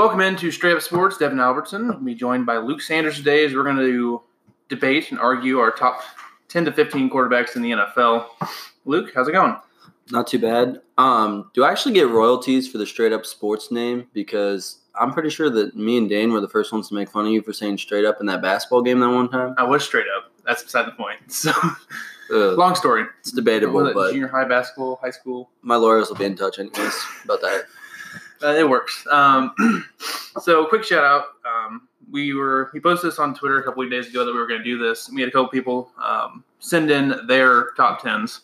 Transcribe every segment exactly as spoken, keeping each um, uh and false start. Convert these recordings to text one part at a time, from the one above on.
Welcome into Straight Up Sports. Devin Albertson. We'll be joined by Luke Sanders today as we're going to debate and argue our top ten to fifteen quarterbacks in the N F L. Luke, how's it going? Not too bad. Um, do I actually get royalties for the Straight Up Sports name? Because I'm pretty sure that me and Dane were the first ones to make fun of you for saying straight up in that basketball game that one time. I was straight up. That's beside the point. So, uh, long story. It's debatable. It, but junior high basketball, high school. My lawyers will be in touch anyways about that. Uh, it works. Um, so, quick shout out. Um, we were we posted this on Twitter a couple of days ago that we were going to do this. We had a couple people um, send in their top tens.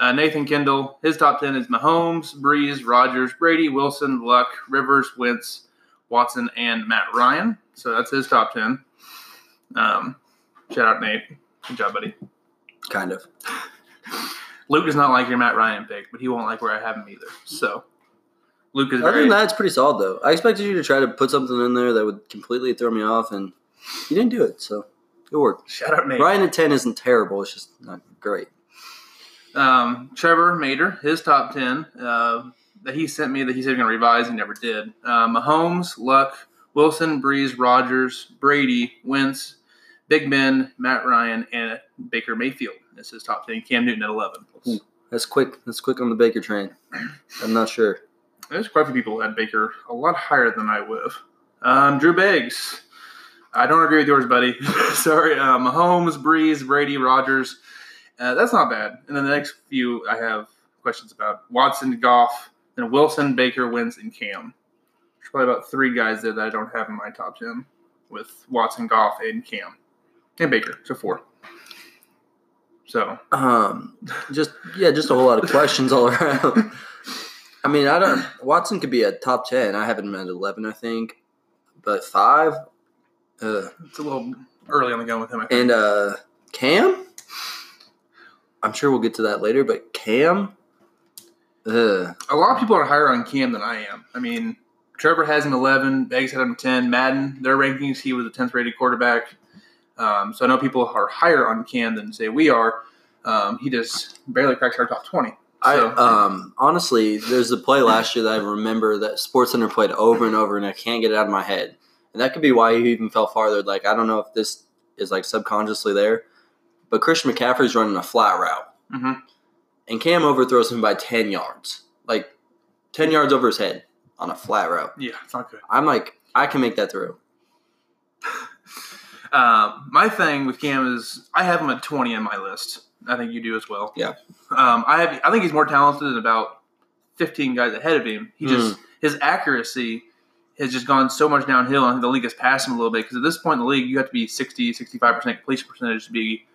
Uh, Nathan Kendall, his top ten is Mahomes, Breeze, Rodgers, Brady, Wilson, Luck, Rivers, Wentz, Watson, and Matt Ryan. So that's his top ten. Um, shout out, Nate. Good job, buddy. Kind of. Luke does not like your Matt Ryan pick, but he won't like where I have him either. So Luke is. Other very... than that, it's pretty solid, though. I expected you to try to put something in there that would completely throw me off, and you didn't do it. So good work. Shout out, Nate. Ryan at ten isn't terrible. It's just not great. Um, Trevor Mader, his top ten. Uh, that he sent me that he said he was going to revise and never did. Uh, Mahomes, Luck, Wilson, Breeze, Rodgers, Brady, Wentz, Big Ben, Matt Ryan, and Baker Mayfield. That's his top ten. Cam Newton at eleven. Ooh, that's quick. That's quick on the Baker train. I'm not sure. There's quite a few people who had Baker a lot higher than I would have. Um, Drew Beggs. I don't agree with yours, buddy. Sorry. Uh, Mahomes, Breeze, Brady, Rodgers. Uh, that's not bad. And then the next few I have questions about. Watson, Goff. Then Wilson, Baker, Wentz, and Cam. There's probably about three guys there that I don't have in my top ten with Watson, Goff, and Cam. And Baker. So four. So. Um, just, yeah, just a whole lot of questions all around. I mean, I don't – Watson could be a top ten. I have him at eleven, I think. But five? Uh, it's a little early on the gun with him, I think. And uh, Cam? I'm sure we'll get to that later, but Cam – Ugh. A lot of people are higher on Cam than I am. I mean, Trevor has him eleven. Beggs had him ten. Madden, their rankings, he was a tenth rated quarterback. Um, so I know people are higher on Cam than, say, we are. Um, he just barely cracks our top twenty. So. I um, honestly, there's a play last year that I remember that SportsCenter played over and over, and I can't get it out of my head. And that could be why he even fell farther. Like, I don't know if this is, like, subconsciously there. But Christian McCaffrey's running a flat route. Mm-hmm. And Cam overthrows him by ten yards, like ten yards over his head on a flat route. Yeah, it's not good. I'm like, I can make that through. uh, my thing with Cam is I have him at twenty on my list. I think you do as well. Yeah. Um, I have. I think he's more talented than about fifteen guys ahead of him. He just mm. his accuracy has just gone so much downhill. I think the league has passed him a little bit because at this point in the league, you have to be sixty, sixty-five percent completion percentage to be –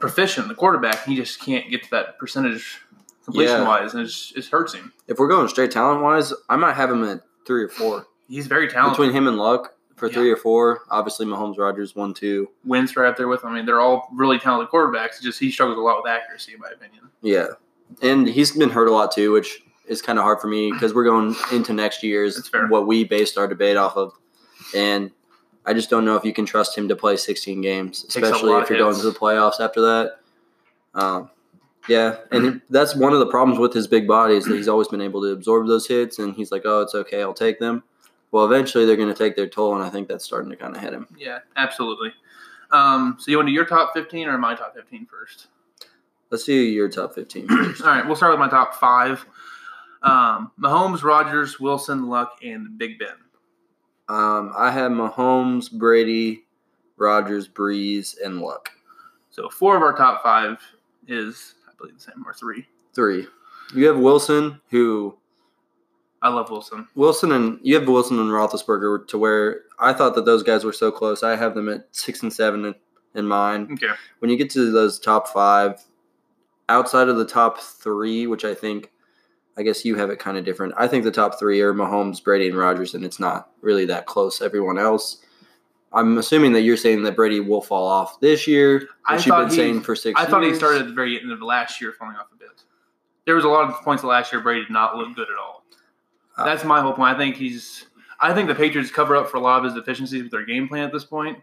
proficient, the quarterback, he just can't get to that percentage completion-wise, yeah. and it's, it hurts him. If we're going straight talent-wise, I might have him at three or four. He's very talented. Between him and Luck for yeah. three or four, obviously Mahomes, Rodgers, one, two. Wentz right up there with him. I mean, they're all really talented quarterbacks. It's just he struggles a lot with accuracy, in my opinion. Yeah, and he's been hurt a lot too, which is kind of hard for me because we're going into next year's what we based our debate off of, and – I just don't know if you can trust him to play sixteen games, especially if you're going to the playoffs after that. Um, yeah, and that's one of the problems with his big body is that he's always been able to absorb those hits, and he's like, oh, it's okay, I'll take them. Well, eventually they're going to take their toll, and I think that's starting to kind of hit him. Yeah, absolutely. Um, so you want to do your top fifteen or my top fifteen first? Let's do your top fifteen first. All right, we'll start with my top five. Um, Mahomes, Rodgers, Wilson, Luck, and Big Ben. Um, I have Mahomes, Brady, Rodgers, Breeze, and Luck. So four of our top five is, I believe, the same, or three. Three. You have Wilson, who... I love Wilson. Wilson and... You have Wilson and Roethlisberger to where I thought that those guys were so close. I have them at six and seven in, in mine. Okay. When you get to those top five, outside of the top three, which I think... I guess you have it kind of different. I think the top three are Mahomes, Brady, and Rodgers, and it's not really that close. Everyone else, I'm assuming that you're saying that Brady will fall off this year, which you've been he, saying for six I years. I thought he started at the very end of last year falling off a bit. There was a lot of points last year Brady did not look good at all. Uh, That's my whole point. I think he's. I think the Patriots cover up for a lot of his deficiencies with their game plan at this point.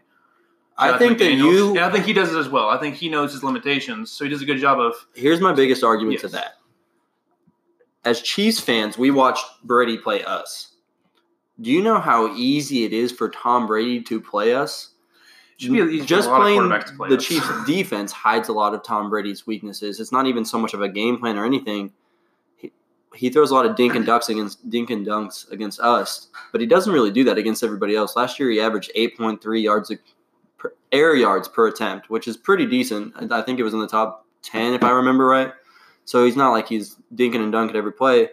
I, I think that you – and I think he does it as well. I think he knows his limitations, so he does a good job of – Here's my biggest argument yes. to that. As Chiefs fans, we watched Brady play us. Do you know how easy it is for Tom Brady to play us? Be, just playing play the us. Chiefs' defense hides a lot of Tom Brady's weaknesses. It's not even so much of a game plan or anything. He, he throws a lot of dink and ducks against dink and dunks against us, but he doesn't really do that against everybody else. Last year, he averaged eight point three yards per, air yards per attempt, which is pretty decent. I think it was in the top ten, if I remember right. So he's not like he's dinking and dunking every play.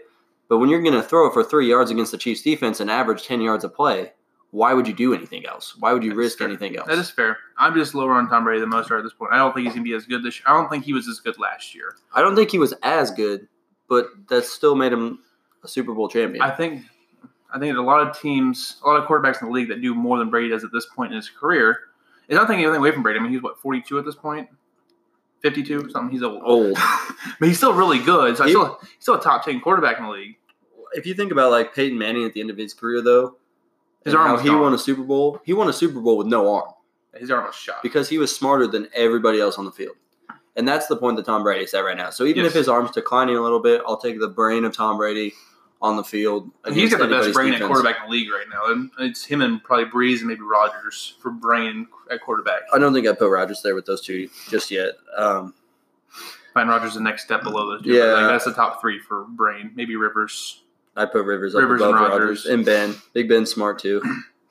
But when you're going to throw for three yards against the Chiefs' defense and average ten yards a play, why would you do anything else? Why would you That's risk fair. anything else? That is fair. I'm just lower on Tom Brady than most are at this point. I don't think he's going to be as good this year. I don't think he was as good last year. I don't think he was as good, but that still made him a Super Bowl champion. I think I think a lot of teams, a lot of quarterbacks in the league that do more than Brady does at this point in his career, is not taking anything away from Brady. I mean, he's, what, forty-two at this point? fifty-two or something? He's old. Old. But he's still really good. So he, still, he's still a top ten quarterback in the league. If you think about, like, Peyton Manning at the end of his career, though, his arm how he gone. won a Super Bowl. He won a Super Bowl with no arm. His arm was shot. Because he was smarter than everybody else on the field. And that's the point that Tom Brady's at right now. So even yes. if his arm's declining a little bit, I'll take the brain of Tom Brady on the field. He's got the best brain defense. At quarterback in the league right now. And it's him and probably Breeze and maybe Rodgers for brain at quarterback. I don't think I'd put Rodgers there with those two just yet. Um, Find Rodgers the next step below those two. Yeah. Like, that's the top three for brain. Maybe Rivers. I put Rivers up Rivers above and Rodgers. Rodgers and Ben. Big Ben's smart too,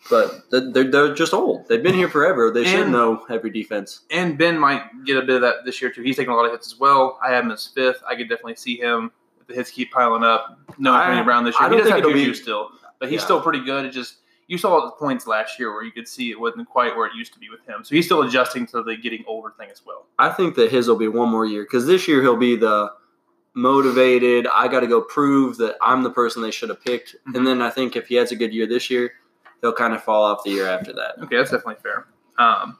but they're they're just old. They've been here forever. They should and, know every defense. And Ben might get a bit of that this year too. He's taking a lot of hits as well. I have him as fifth. I could definitely see him if the hits keep piling up. No one around this year. I don't he does think have Juju be, still, but he's yeah. still pretty good. It just you saw the points last year where you could see it wasn't quite where it used to be with him. So he's still adjusting to the getting older thing as well. I think that his will be one more year because this year he'll be the. Motivated, I got to go prove that I'm the person they should have picked. Mm-hmm. And then I think if he has a good year this year, he'll kind of fall off the year after that. Okay, that's definitely fair. Um,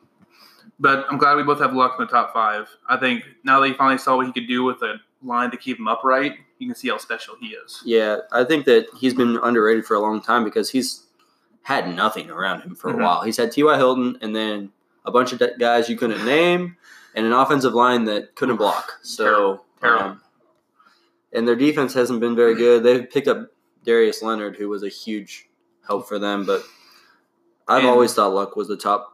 but I'm glad we both have Luck in the top five. I think now that he finally saw what he could do with a line to keep him upright, you can see how special he is. Yeah, I think that he's been underrated for a long time because he's had nothing around him for mm-hmm. a while. He's had T Y Hilton and then a bunch of guys you couldn't name and an offensive line that couldn't block. So, terrible. Um, And their defense hasn't been very good. They've picked up Darius Leonard, who was a huge help for them. But I've and always thought Luck was the top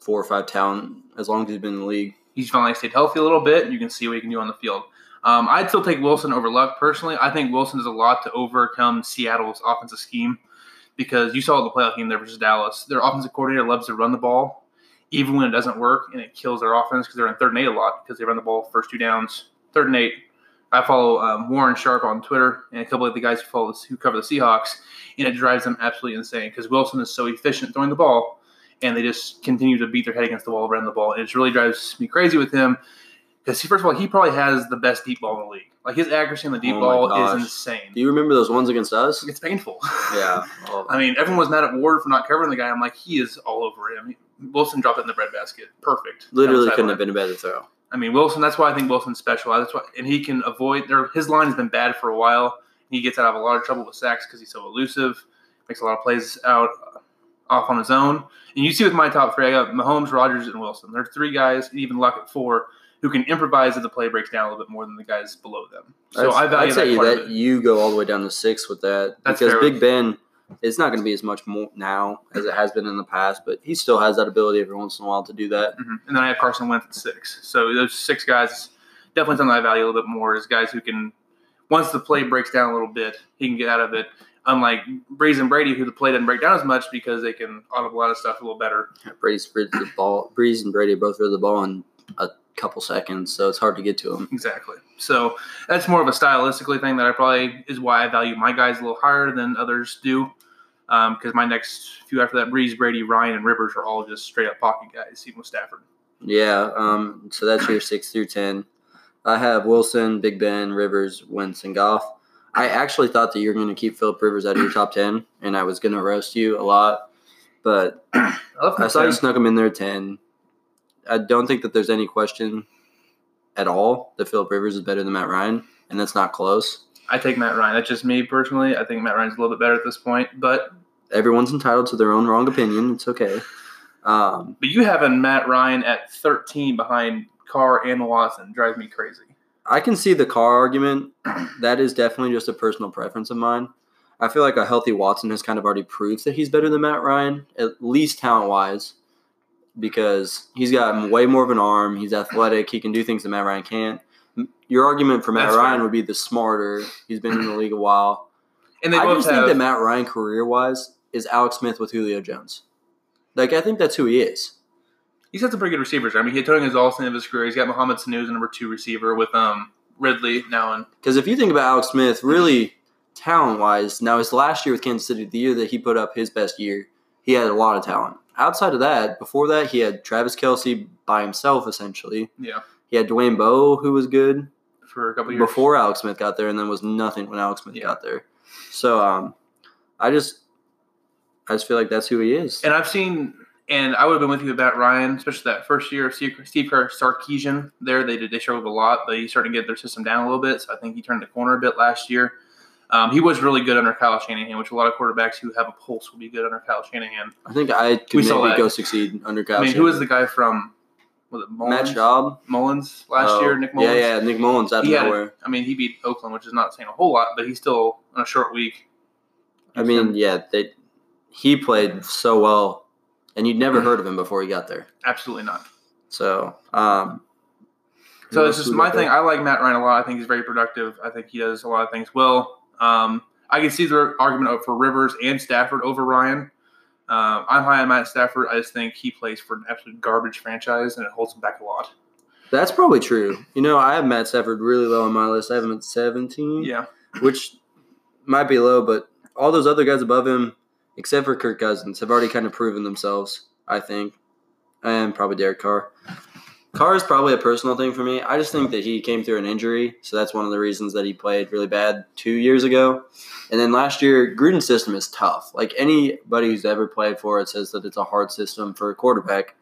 four or five talent as long as he's been in the league. He's finally stayed healthy a little bit. You can see what he can do on the field. Um, I'd still take Wilson over Luck personally. I think Wilson does a lot to overcome Seattle's offensive scheme because you saw the playoff game there versus Dallas. Their offensive coordinator loves to run the ball, even when it doesn't work, and it kills their offense because they're in third and eight a lot because they run the ball first two downs, third and eight. I follow um, Warren Sharp on Twitter and a couple of the guys who follow this, who cover the Seahawks, and it drives them absolutely insane because Wilson is so efficient throwing the ball, and they just continue to beat their head against the wall, around the ball, and it really drives me crazy with him because, first of all, he probably has the best deep ball in the league. Like, his accuracy in the deep oh ball is insane. Do you remember those ones against us? It's painful. Yeah. I mean, everyone was mad at Ward for not covering the guy. I'm like, he is all over him. Wilson dropped it in the breadbasket. Perfect. Literally couldn't line. have been a better throw. I mean, Wilson, that's why I think Wilson's special. That's why, and he can avoid – his line has been bad for a while. He gets out of a lot of trouble with sacks because he's so elusive, makes a lot of plays out off on his own. And you see with my top three, I got Mahomes, Rodgers, and Wilson. There are three guys, and even Luck at four, who can improvise if the play breaks down a little bit more than the guys below them. So I'd, I value I'd say that, that you go all the way down to six with that that's because fair. Big Ben – it's not going to be as much more now as it has been in the past, but he still has that ability every once in a while to do that. Mm-hmm. And then I have Carson Wentz at six. So those six guys, definitely something I value a little bit more is guys who can, once the play breaks down a little bit, he can get out of it. Unlike Breeze and Brady, who the play doesn't break down as much because they can audible a lot of stuff a little better. Yeah, Brady's the ball. Breeze and Brady both throw the ball in a couple seconds, so it's hard to get to them. Exactly. So that's more of a stylistically thing that I probably is why I value my guys a little higher than others do. Because um, my next few after that, Breeze, Brady, Ryan, and Rivers are all just straight-up pocket guys, even with Stafford. Yeah, um, so that's your six through ten. I have Wilson, Big Ben, Rivers, Wentz, and Goff. I actually thought that you were going to keep Phillip Rivers out of your top ten, and I was going to roast you a lot. But I, I saw you snuck him in there at ten. I don't think that there's any question at all that Phillip Rivers is better than Matt Ryan, and that's not close. I take Matt Ryan. That's just me personally. I think Matt Ryan's a little bit better at this point, but everyone's entitled to their own wrong opinion. It's okay. Um, but you having Matt Ryan at thirteen behind Carr and Watson drives me crazy. I can see the Carr argument. That is definitely just a personal preference of mine. I feel like a healthy Watson has kind of already proved that he's better than Matt Ryan, at least talent-wise, because he's got way more of an arm. He's athletic. He can do things that Matt Ryan can't. Your argument for Matt That's Ryan fair. would be the smarter. He's been in the league a while. And they I both just have... think that Matt Ryan, career-wise, is Alex Smith with Julio Jones. Like, I think that's who he is. He's got some pretty good receivers. I mean, he's throwing his all in of his career. He's got Mohamed Sanu as a number two receiver with um Ridley now. And because if you think about Alex Smith, really talent-wise, now his last year with Kansas City, the year that he put up his best year, he had a lot of talent. Outside of that, before that, he had Travis Kelce by himself, essentially. Yeah. He had Dwayne Bowe, who was good for a couple years before Alex Smith got there, and then was nothing when Alex Smith yeah. got there. So um, I just I just feel like that's who he is. And I've seen, and I would have been with you about Ryan, especially that first year of Steve Sarkisian there. They did they struggled a lot, but he started to get their system down a little bit. So I think he turned the corner a bit last year. Um, he was really good under Kyle Shanahan, which a lot of quarterbacks who have a pulse will be good under Kyle Shanahan. I think I could we maybe go succeed under Kyle Shanahan. I mean, Shanahan. Who was the guy from was it Mullins? Matt Schaub? Mullins last oh, year, Nick Mullins. Yeah, yeah, Nick Mullins out of nowhere. A, I mean, he beat Oakland, which is not saying a whole lot, but he's still in a short week. I mean, him. yeah, they, he played so well, and you'd never mm-hmm. heard of him before he got there. Absolutely not. So, um... So it's just my thing. I like Matt Ryan a lot. I think he's very productive. I think he does a lot of things well. Um, I can see the argument for Rivers and Stafford over Ryan. Uh, I'm high on Matt Stafford. I just think he plays for an absolute garbage franchise, and it holds him back a lot. That's probably true. You know, I have Matt Stafford really low on my list. I have him at seventeen, yeah, which might be low, but all those other guys above him, except for Kirk Cousins, have already kind of proven themselves, I think, and probably Derek Carr. Carr is probably a personal thing for me. I just think that he came through an injury, so that's one of the reasons that he played really bad two years ago. And then last year, Gruden's system is tough. Like, anybody who's ever played for it says that it's a hard system for a quarterback.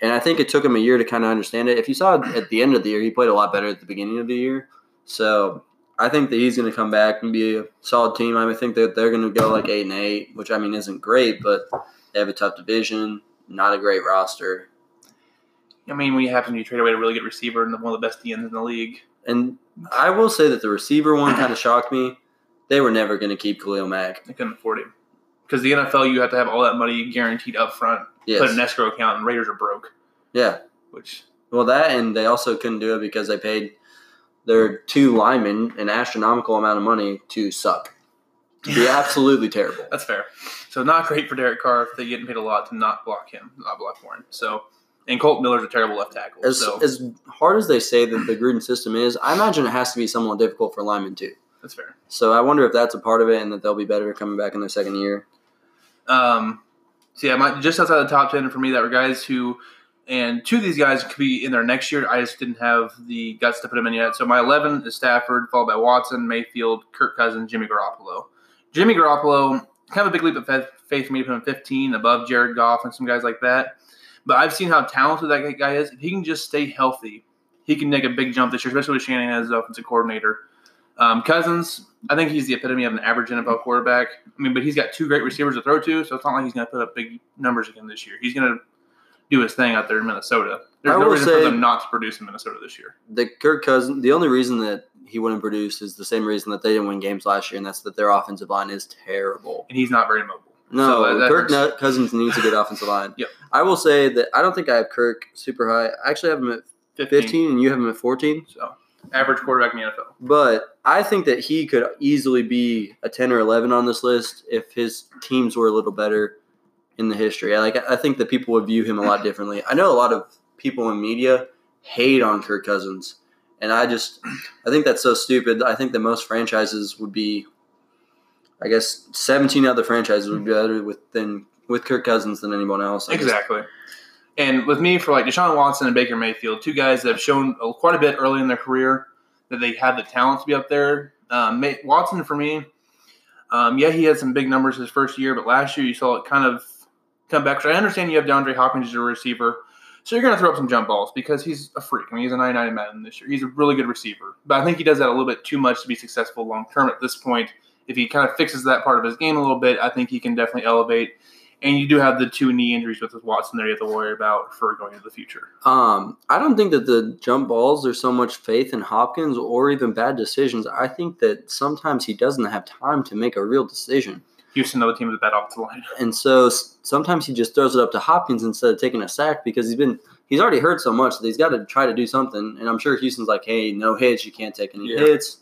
And I think it took him a year to kind of understand it. If you saw at the end of the year, he played a lot better at the beginning of the year. So I think that he's going to come back and be a solid team. I think that they're going to go like eight and eight, which, I mean, isn't great, but they have a tough division, not a great roster. I mean, when you happen to trade away a really good receiver and one of the best D Ns in the league. And I will say that the receiver one kind of shocked me. They were never going to keep Khalil Mack. They couldn't afford him. Because the N F L, you have to have all that money guaranteed up front. Yes. Put an escrow account, and Raiders are broke. Yeah. Which Well, that, and they also couldn't do it because they paid their two linemen an astronomical amount of money to suck. To be absolutely terrible. That's fair. So not great for Derek Carr if they get paid a lot to not block him, not block Warren. So... And Colt Miller's a terrible left tackle. As, so. as hard as they say that the Gruden system is, I imagine it has to be somewhat difficult for linemen, too. That's fair. So I wonder if that's a part of it and that they'll be better coming back in their second year. Um, so, yeah, my, just outside the top ten for me, that were guys who – and two of these guys could be in there next year. I just didn't have the guts to put them in yet. So my eleven is Stafford, followed by Watson, Mayfield, Kirk Cousins, Jimmy Garoppolo. Jimmy Garoppolo, kind of a big leap of faith for me to put him fifteen, above Jared Goff and some guys like that. But I've seen how talented that guy is. If he can just stay healthy, he can make a big jump this year, especially with Shanahan as his offensive coordinator. Um, Cousins, I think he's the epitome of an average N F L quarterback. I mean, but he's got two great receivers to throw to, so it's not like he's going to put up big numbers again this year. He's going to do his thing out there in Minnesota. There's no reason for them not to produce in Minnesota this year. The Kirk Cousins, the only reason that he wouldn't produce is the same reason that they didn't win games last year, and that's that their offensive line is terrible. And he's not very mobile. No, so, uh, Kirk no, Cousins needs a good offensive line. Yep. I will say that I don't think I have Kirk super high. I actually have him at fifteen, fifteen and you have him at fourteen. So, average quarterback in the N F L. But I think that he could easily be a ten or eleven on this list if his teams were a little better in the history. I, like, I think that people would view him a lot differently. I know a lot of people in media hate on Kirk Cousins, and I just I think that's so stupid. I think that most franchises would be – I guess seventeen other franchises would be better with than with Kirk Cousins than anyone else. I exactly. Guess. And with me for like Deshaun Watson and Baker Mayfield, two guys that have shown quite a bit early in their career that they have the talent to be up there. Um, May- Watson for me, um, yeah, he had some big numbers his first year, but last year you saw it kind of come back. So I understand you have DeAndre Hopkins as a receiver, so you're going to throw up some jump balls because he's a freak. I mean, he's a nine nine Madden this year. He's a really good receiver, but I think he does that a little bit too much to be successful long term at this point. If he kind of fixes that part of his game a little bit, I think he can definitely elevate. And you do have the two knee injuries with Watson there you have to worry about for going into the future. Um, I don't think that the jump balls, there's so much faith in Hopkins or even bad decisions. I think that sometimes he doesn't have time to make a real decision. Houston, another team with a bad offensive line. And so sometimes he just throws it up to Hopkins instead of taking a sack because he's been he's already hurt so much that he's got to try to do something. And I'm sure Houston's like, hey, no hits, you can't take any yeah. hits.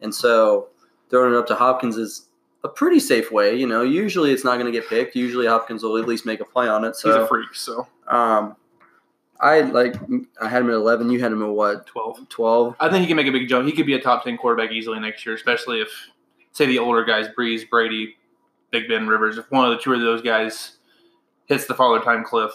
And so throwing it up to Hopkins is a pretty safe way. You know, usually it's not going to get picked. Usually Hopkins will at least make a play on it. So, he's a freak, so. Um, I like. I had him at eleven. You had him at what? twelve. twelve. I think he can make a big jump. He could be a top ten quarterback easily next year, especially if, say, the older guys, Breeze, Brady, Big Ben, Rivers, if one of the two of those guys hits the father time cliff,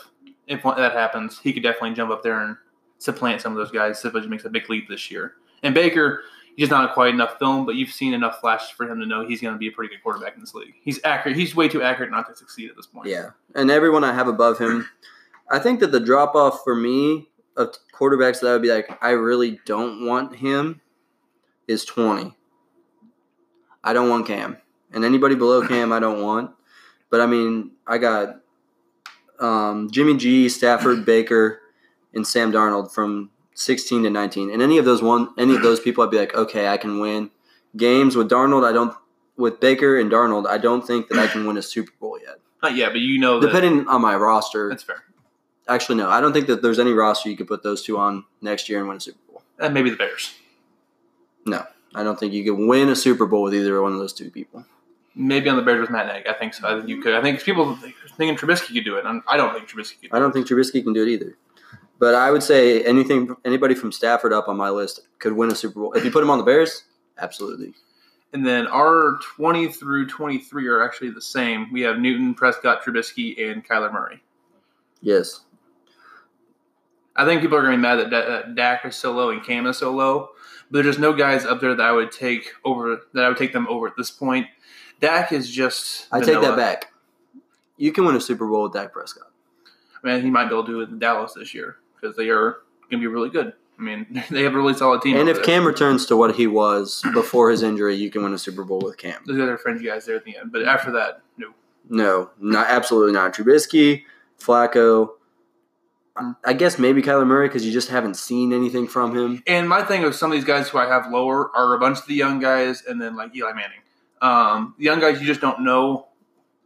if that happens, he could definitely jump up there and supplant some of those guys. Simply makes a big leap this year. And Baker, he's not quite enough film, but you've seen enough flashes for him to know he's going to be a pretty good quarterback in this league. He's accurate. He's way too accurate not to succeed at this point. Yeah, and everyone I have above him, I think that the drop-off for me of quarterbacks that I would be like, I really don't want him is twenty. I don't want Cam. And anybody below Cam I don't want. But, I mean, I got um, Jimmy G, Stafford, Baker, and Sam Darnold from – sixteen to nineteen, and any of those one, any of those people, I'd be like, okay, I can win games with Darnold. I don't with Baker and Darnold. I don't think that I can win a Super Bowl yet. Not yet, but you know, that depending on my roster, that's fair. Actually, no, I don't think that there's any roster you could put those two on next year and win a Super Bowl. And maybe the Bears. No, I don't think you can win a Super Bowl with either one of those two people. Maybe on the Bears with Matt Nagy. I think so. I think you could. I think people are thinking Trubisky could do it. I don't think Trubisky could do it. I don't think Trubisky can do it either. But I would say anything, anybody from Stafford up on my list could win a Super Bowl. If you put him on the Bears, absolutely. And then our twenty through twenty-three are actually the same. We have Newton, Prescott, Trubisky, and Kyler Murray. Yes. I think people are going to be mad that, that, that Dak is so low and Cam is so low. But there's no guys up there that I would take over that I would take them over at this point. Dak is just vanilla. I take that back. You can win a Super Bowl with Dak Prescott. I mean, he might be able to do it in Dallas this year. Because they are going to be really good. I mean, they have a really solid team. And if there. Cam returns to what he was before his injury, you can win a Super Bowl with Cam. There's other fringe guys there at the end. But after that, no. No, not absolutely not. Trubisky, Flacco, I guess maybe Kyler Murray because you just haven't seen anything from him. And my thing with some of these guys who I have lower are a bunch of the young guys and then like Eli Manning. Um, the young guys, you just don't know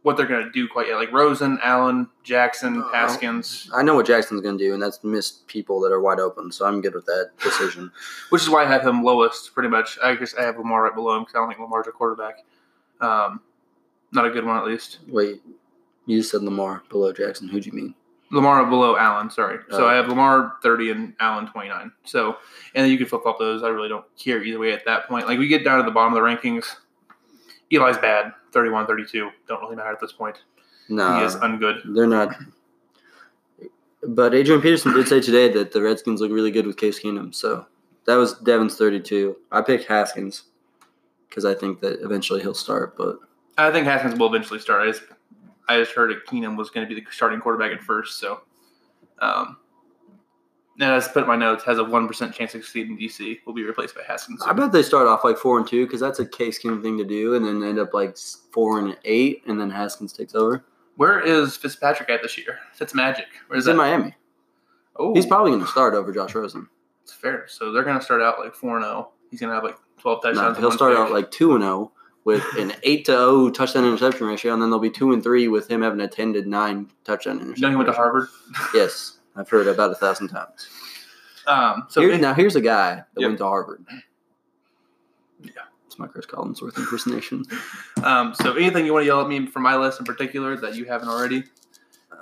what they're going to do quite yet. Like Rosen, Allen, Jackson, Haskins. I know what Jackson's going to do, and that's missed people that are wide open, so I'm good with that decision. Which is why I have him lowest, pretty much. I guess I have Lamar right below him because I don't think Lamar's a quarterback. Um, not a good one, at least. Wait, you just said Lamar below Jackson. Who'd you mean? Lamar below Allen, sorry. Uh, so I have Lamar thirty and Allen twenty-nine. So, and then you can flip-flop those. I really don't care either way at that point. Like, we get down to the bottom of the rankings. Eli's bad. thirty-one, thirty-two. Don't really matter at this point. No. He is ungood. They're not. But Adrian Peterson did say today that the Redskins look really good with Case Keenum. So that was Devin's thirty-two. I picked Haskins because I think that eventually he'll start. But I think Haskins will eventually start. I just, I just heard that Keenum was going to be the starting quarterback at first. So, um, and as I put in my notes, has a one percent chance to succeed in D C. Will be replaced by Haskins. I bet they start off like four and two because that's a Case Keenum thing to do, and then end up like four and eight, and then Haskins takes over. Where is Fitzpatrick at this year? Fitz Magic. Where is He's that? In Miami. Oh, he's probably going to start over Josh Rosen. That's fair. So they're going to start out like four and zero. He's going to have like twelve touchdowns. No, he'll start pick. out like two and zero with an eight to zero touchdown interception ratio, and then they'll be two and three with him having attended nine touchdown interceptions. You know he went to Harvard. Yes. I've heard about a thousand times. Um, so Here, it, now, here's a guy that yep. went to Harvard. Yeah. It's my Chris Collinsworth impersonation. um, so anything you want to yell at me from my list in particular that you haven't already in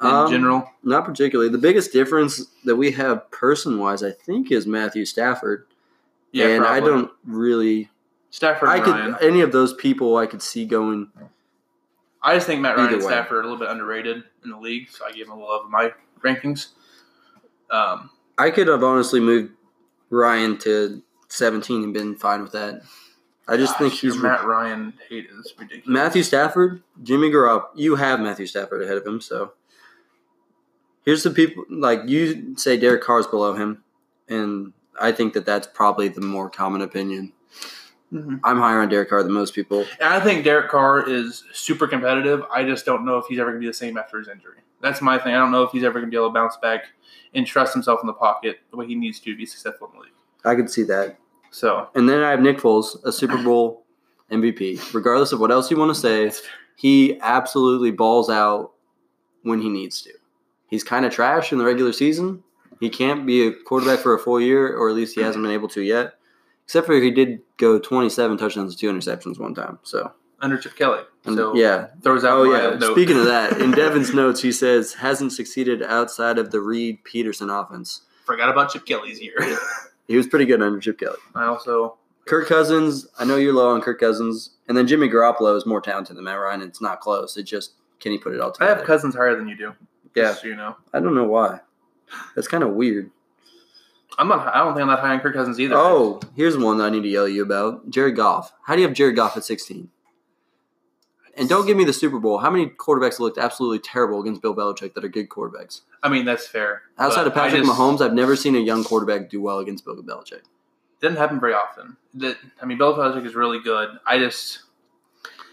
um, general? Not particularly. The biggest difference that we have person-wise, I think, is Matthew Stafford. Yeah, And probably. I don't really – Stafford I could Ryan. Any of those people I could see going – I just think Matt Ryan and Stafford are a little bit underrated in the league, so I gave him a little love in my rankings. Um, I could have honestly moved Ryan to seventeen and been fine with that. I just gosh, think he's Matt Ryan hate is ridiculous. Matthew Stafford, Jimmy Garoppolo. You have Matthew Stafford ahead of him, so here's the people like you say Derek Carr's below him, and I think that that's probably the more common opinion. Mm-hmm. I'm higher on Derek Carr than most people. And I think Derek Carr is super competitive. I just don't know if he's ever going to be the same after his injury. That's my thing. I don't know if he's ever going to be able to bounce back and trust himself in the pocket the way he needs to be successful in the league. I could see that. So, and then I have Nick Foles, a Super Bowl M V P. Regardless of what else you want to say, he absolutely balls out when he needs to. He's kind of trash in the regular season. He can't be a quarterback for a full year, or at least he hasn't been able to yet. Except for he did go twenty-seven touchdowns and two interceptions one time. So under Chip Kelly. So yeah. Throws out. Oh, yeah. Note. Speaking of that, in Devin's notes, he says, hasn't succeeded outside of the Reed-Peterson offense. Forgot about Chip Kelly's year. He was pretty good under Chip Kelly. I also – Kirk Cousins, I know you're low on Kirk Cousins. And then Jimmy Garoppolo is more talented than Matt Ryan. It's not close. It just – can he put it all together? I have Cousins higher than you do. Yeah. So you know. I don't know why. That's kind of weird. I'm not. I don't think I'm that high on Kirk Cousins either. Oh, here's one that I need to yell at you about. Jared Goff. How do you have Jared Goff at sixteen? And don't give me the Super Bowl. How many quarterbacks looked absolutely terrible against Bill Belichick that are good quarterbacks? I mean, that's fair. Outside of Patrick just, Mahomes, I've never seen a young quarterback do well against Bill Belichick. Doesn't happen very often. That I mean, Bill Belichick is really good. I just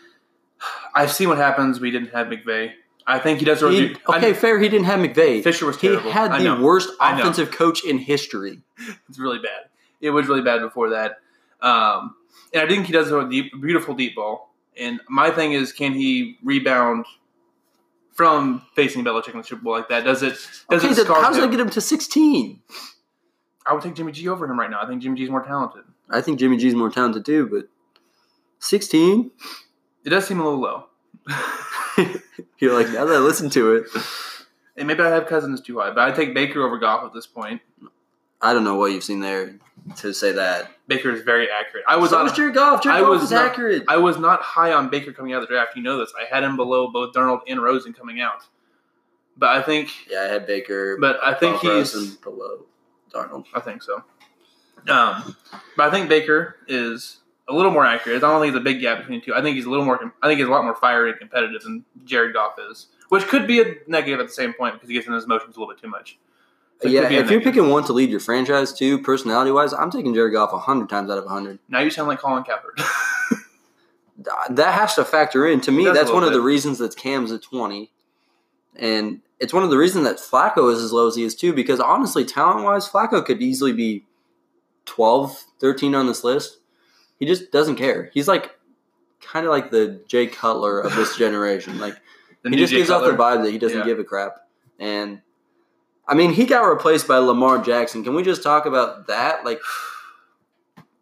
– I've seen what happens. We didn't have McVay. I think he does – Okay, I, fair. He didn't have McVay. Fisher was terrible. He had the worst offensive coach in history. It's really bad. It was really bad before that. Um, and I think he does a deep, beautiful deep ball. And my thing is, can he rebound from facing Belichick in the Super Bowl like that? Does it does okay, it scar How does that get him to sixteen? I would take Jimmy G over him right now. I think Jimmy G's more talented. I think Jimmy G's more talented too, but sixteen? It does seem a little low. You're like, now that I listen to it. And maybe I have Cousins too high, but I'd take Baker over Goff at this point. I don't know what you've seen there to say that. Baker is very accurate. I was so on, was Jared Goff. Jared I Goff was is not, accurate. I was not high on Baker coming out of the draft. You know this. I had him below both Darnold and Rosen coming out. But I think – Yeah, I had Baker. But I think he's – below Darnold. I think so. Um, but I think Baker is a little more accurate. I don't think there's a big gap between the two. I think he's a little more – I think he's a lot more fiery and competitive than Jared Goff is, which could be a negative at the same point because he gets in his emotions a little bit too much. So yeah, if you're picking one to lead your franchise to, personality-wise, I'm taking Jared Goff one hundred times out of one hundred. Now you sound like Colin Kaepernick. That has to factor in. To me, that's one bit. of the reasons that Cam's at twenty. And it's one of the reasons that Flacco is as low as he is, too, because honestly, talent-wise, Flacco could easily be twelve, thirteen on this list. He just doesn't care. He's like kind of like the Jay Cutler of this generation. Like He just Jay gives Cutler. off the vibe that he doesn't yeah. give a crap. And... I mean, he got replaced by Lamar Jackson. Can we just talk about that? Like,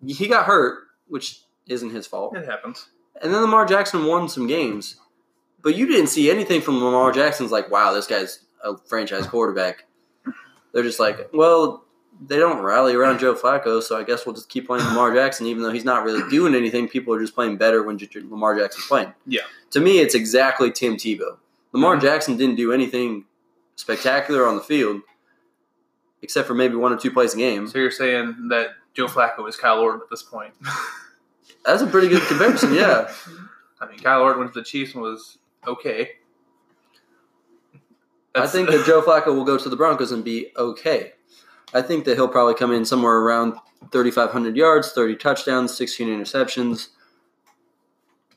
he got hurt, which isn't his fault. It happens. And then Lamar Jackson won some games. But you didn't see anything from Lamar Jackson's like, wow, this guy's a franchise quarterback. They're just like, well, they don't rally around Joe Flacco, so I guess we'll just keep playing Lamar Jackson, even though he's not really doing anything. People are just playing better when Lamar Jackson's playing. Yeah. To me, it's exactly Tim Tebow. Lamar mm-hmm. Jackson didn't do anything spectacular on the field, except for maybe one or two plays a game. So you're saying that Joe Flacco is Kyle Orton at this point? That's a pretty good comparison, yeah. I mean, Kyle Orton went to the Chiefs and was okay. That's, I think that Joe Flacco will go to the Broncos and be okay. I think that he'll probably come in somewhere around thirty-five hundred yards, thirty touchdowns, sixteen interceptions,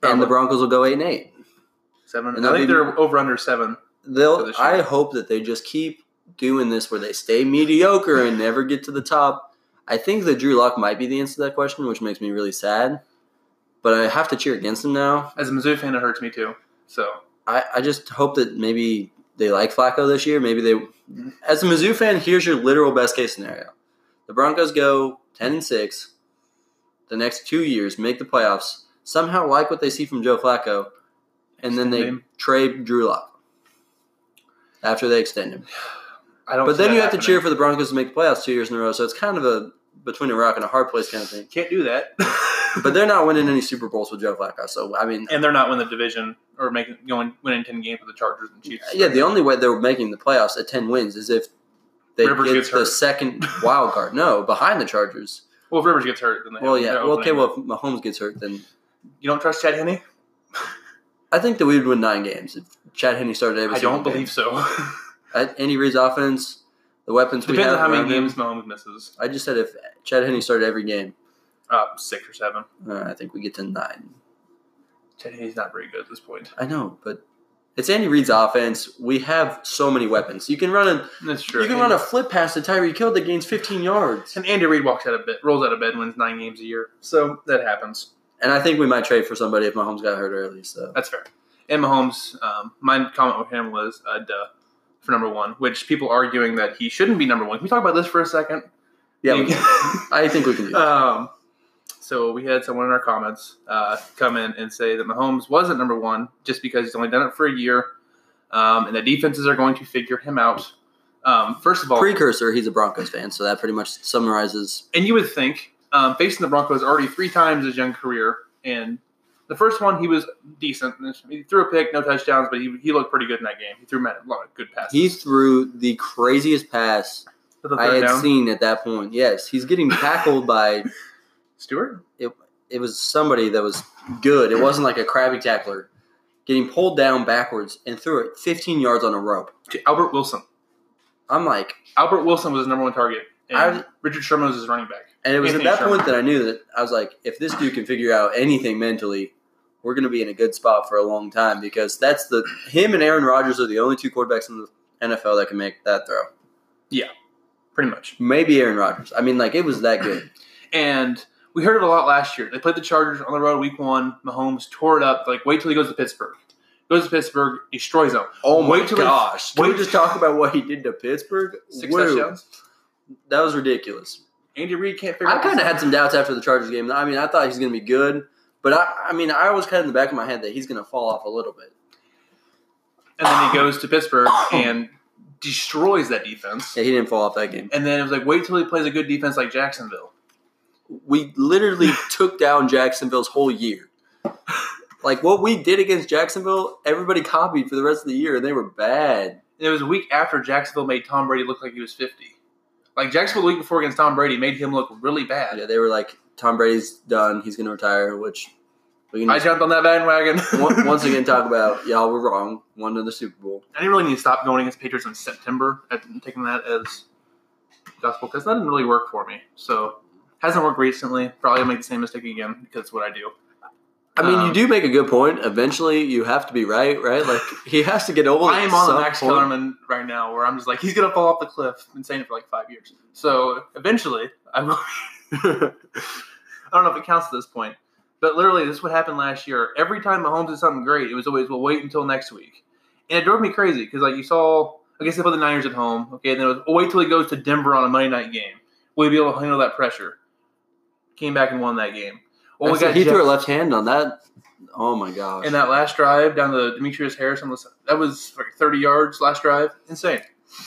probably. And the Broncos will go eight and eight. Seven. And I think be, they're over under seven. They'll. I hope that they just keep doing this where they stay mediocre and never get to the top. I think that Drew Lock might be the answer to that question, which makes me really sad. But I have to cheer against him now. As a Mizzou fan, it hurts me too. So I, I just hope that maybe they like Flacco this year. Maybe they – as a Mizzou fan, here's your literal best-case scenario. The Broncos go ten and six the next two years, make the playoffs, somehow like what they see from Joe Flacco, and then they trade Drew Lock. After they extend him. I don't but then you have happening. to cheer for the Broncos to make the playoffs two years in a row, so it's kind of a between a rock and a hard place kind of thing. Can't do that. But they're not winning any Super Bowls with Joe Flacco, so I mean... And they're not winning the division or making going winning ten games with the Chargers and Chiefs. Yeah, the only way they're making the playoffs at ten wins is if they Rivers get the hurt. second wild card. No, behind the Chargers. Well, if Rivers gets hurt, then they Well, yeah. Well, okay, well, if Mahomes gets hurt, then... You don't trust Chad Henne? I think that we would win nine games if Chad Henne started every I single game. I don't believe so. At Andy Reid's offense, the weapons Depends we have. Depends on how many games Mahomes misses. I just said if Chad Henne started every game. Uh, six or seven. Uh, I think we get to nine. He's not very good at this point. I know, but it's Andy Reid's offense. We have so many weapons. You can run a That's true. You can run a flip pass to Tyreek Hill that gains fifteen yards. And Andy Reid walks out of bed, rolls out of bed, wins nine games a year. So that happens. And I think we might trade for somebody if Mahomes got hurt early. So that's fair. And Mahomes, um, my comment with him was uh, duh for number one, which people arguing that he shouldn't be number one. Can we talk about this for a second? Yeah, we can. I think we can do that. Um, So we had someone in our comments uh, come in and say that Mahomes wasn't number one just because he's only done it for a year, um, and the defenses are going to figure him out. Um, first of all, precursor, he's a Broncos fan, so that pretty much summarizes. And you would think, um, facing the Broncos already three times his young career, and the first one he was decent. He threw a pick, no touchdowns, but he he looked pretty good in that game. He threw a lot of good passes. He threw the craziest pass I had down. seen at that point. Yes, he's getting tackled by. Stewart? It it was somebody that was good. It wasn't like a crabby tackler getting pulled down backwards and threw it fifteen yards on a rope. To Albert Wilson. I'm like... Albert Wilson was his number one target, and I, Richard Sherman was his running back. And it was Anthony at that Sherman. point that I knew that I was like, if this dude can figure out anything mentally, we're going to be in a good spot for a long time because that's the... Him and Aaron Rodgers are the only two quarterbacks in the N F L that can make that throw. Yeah, pretty much. Maybe Aaron Rodgers. I mean, like, it was that good. And... We heard it a lot last year. They played the Chargers on the road week one. Mahomes tore it up. Like, wait till he goes to Pittsburgh. Goes to Pittsburgh, destroys them. Oh, my wait till gosh. He, wait Can we just talk about what he did to Pittsburgh? Six Whoa. touchdowns. That was ridiculous. Andy Reid can't figure I out. I kind of had some doubts after the Chargers game. I mean, I thought he was going to be good. But, I, I mean, I was kind of in the back of my head that he's going to fall off a little bit. And then he goes to Pittsburgh and destroys that defense. Yeah, he didn't fall off that game. And then it was like, wait till he plays a good defense like Jacksonville. We literally took down Jacksonville's whole year. Like, what we did against Jacksonville, everybody copied for the rest of the year, and they were bad. And it was a week after Jacksonville made Tom Brady look like he was fifty. Like, Jacksonville the week before against Tom Brady made him look really bad. Yeah, they were like, Tom Brady's done. He's going to retire, which we can I jumped on that bandwagon. Once again, talk about, y'all were wrong. Won to the Super Bowl. I didn't really need to stop going against Patriots in September. I've been taking that as gospel because that didn't really work for me, so... Hasn't worked recently. Probably make the same mistake again because it's what I do. I mean, um, you do make a good point. Eventually, you have to be right, right? Like, he has to get old. I am on the Max Kellerman right now where I'm just like, he's going to fall off the cliff. I've been saying it for like five years. So, eventually, I will. I don't know if it counts at this point. But literally, this is what happened last year. Every time Mahomes did something great, it was always, we'll wait until next week. And it drove me crazy because, like, you saw, I guess they put the Niners at home. Okay, and then it was, we'll wait till he goes to Denver on a Monday night game. We'll be able to handle that pressure. Came back and won that game. Well, we got he Jeff- threw a left hand on that. Oh, my gosh. And that last drive down to Demetrius Harris, on the, that was like thirty yards last drive. Insane.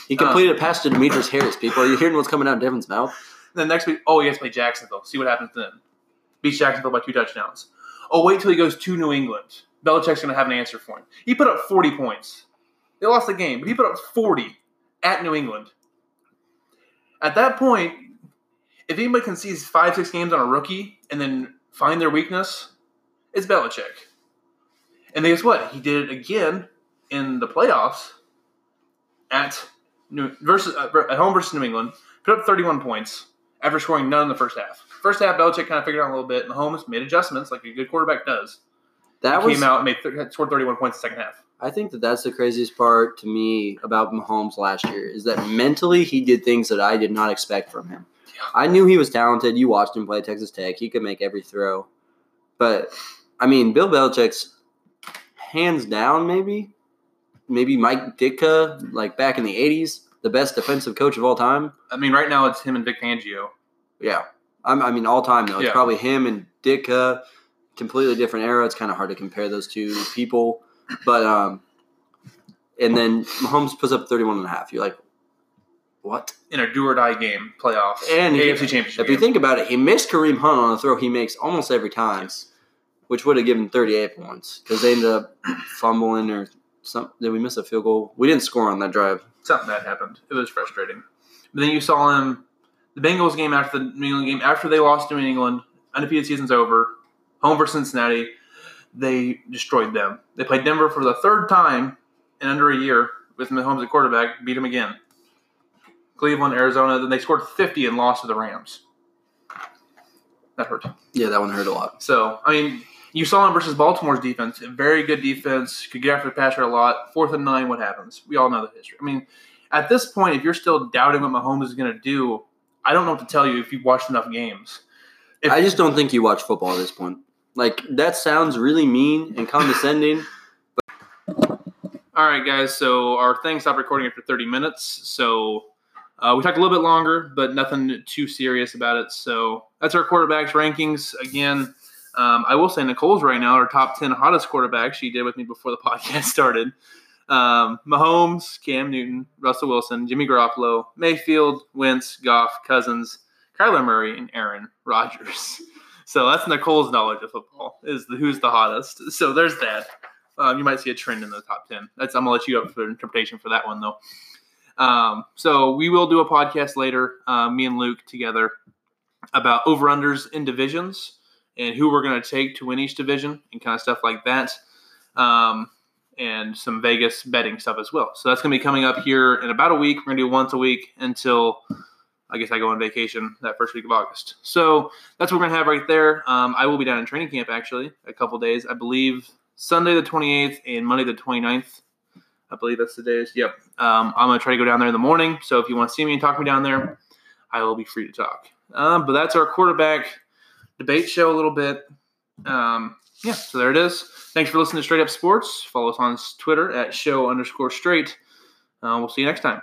He completed um, a pass to Demetrius Harris, people. Are you hearing what's coming out of Devin's mouth? Then next week, oh, he has to play Jacksonville. See what happens then. Beats Jacksonville by two touchdowns. Oh, wait till he goes to New England. Belichick's going to have an answer for him. He put up forty points. They lost the game, but he put up forty at New England. At that point... If anybody can seize five, six games on a rookie and then find their weakness, it's Belichick. And guess what? He did it again in the playoffs at New, versus uh, at home versus New England. Put up thirty-one points after scoring none in the first half. First half, Belichick kind of figured out a little bit. And Mahomes made adjustments like a good quarterback does. That he was, came out and made th- scored thirty-one points in the second half. I think that that's the craziest part to me about Mahomes last year is that mentally he did things that I did not expect from him. I knew he was talented. You watched him play Texas Tech. He could make every throw. But, I mean, Bill Belichick's hands down maybe, maybe Mike Ditka, like back in the eighties, the best defensive coach of all time. I mean, right now it's him and Vic Fangio. Yeah. I'm, I mean, all time, though. It's yeah. probably him and Ditka, completely different era. It's kind of hard to compare those two people. But um, and then Mahomes puts up thirty-one and a half. You're like, what? In a do-or-die game, playoffs, and A F C he, Championship If game. You think about it, he missed Kareem Hunt on a throw he makes almost every time, yes. which would have given him thirty-eight points because they ended up fumbling or something. Did we miss a field goal? We didn't score on that drive. Something bad happened. It was frustrating. But then you saw him, the Bengals game after the New England game, after they lost to New England, undefeated season's over, home for Cincinnati, they destroyed them. They played Denver for the third time in under a year with Mahomes at quarterback, beat him again. Cleveland, Arizona, then they scored fifty and lost to the Rams. That hurt. Yeah, that one hurt a lot. So, I mean, you saw him versus Baltimore's defense. Very good defense. Could get after the passer a lot. Fourth and nine, what happens? We all know the history. I mean, at this point, if you're still doubting what Mahomes is going to do, I don't know what to tell you if you've watched enough games. If- I just don't think you watch football at this point. Like, that sounds really mean and condescending. But- all right, guys. So our thing stopped recording after thirty minutes. So uh, we talked a little bit longer, but nothing too serious about it. So that's our quarterbacks rankings. Again, um, I will say Nicole's right now, our top ten hottest quarterbacks. She did with me before the podcast started. Um, Mahomes, Cam Newton, Russell Wilson, Jimmy Garoppolo, Mayfield, Wentz, Goff, Cousins, Kyler Murray, and Aaron Rodgers. So that's Nicole's knowledge of football, is the, who's the hottest. So there's that. Um, you might see a trend in the top ten. That's, I'm going to let you up for interpretation for that one, though. Um, so we will do a podcast later, uh, me and Luke together, about over-unders in divisions and who we're going to take to win each division and kind of stuff like that. Um, and some Vegas betting stuff as well. So that's going to be coming up here in about a week. We're going to do once a week until I guess I go on vacation that first week of August. So that's what we're going to have right there. Um, I will be down in training camp, actually, a couple days. I believe Sunday the twenty-eighth and Monday the twenty-ninth. I believe that's the days. Yep. Um, I'm going to try to go down there in the morning. So if you want to see me and talk me down there, I will be free to talk. Um, but that's our quarterback debate show a little bit. Um, yeah, so there it is. Thanks for listening to Straight Up Sports. Follow us on Twitter at show underscore straight. Uh, we'll see you next time.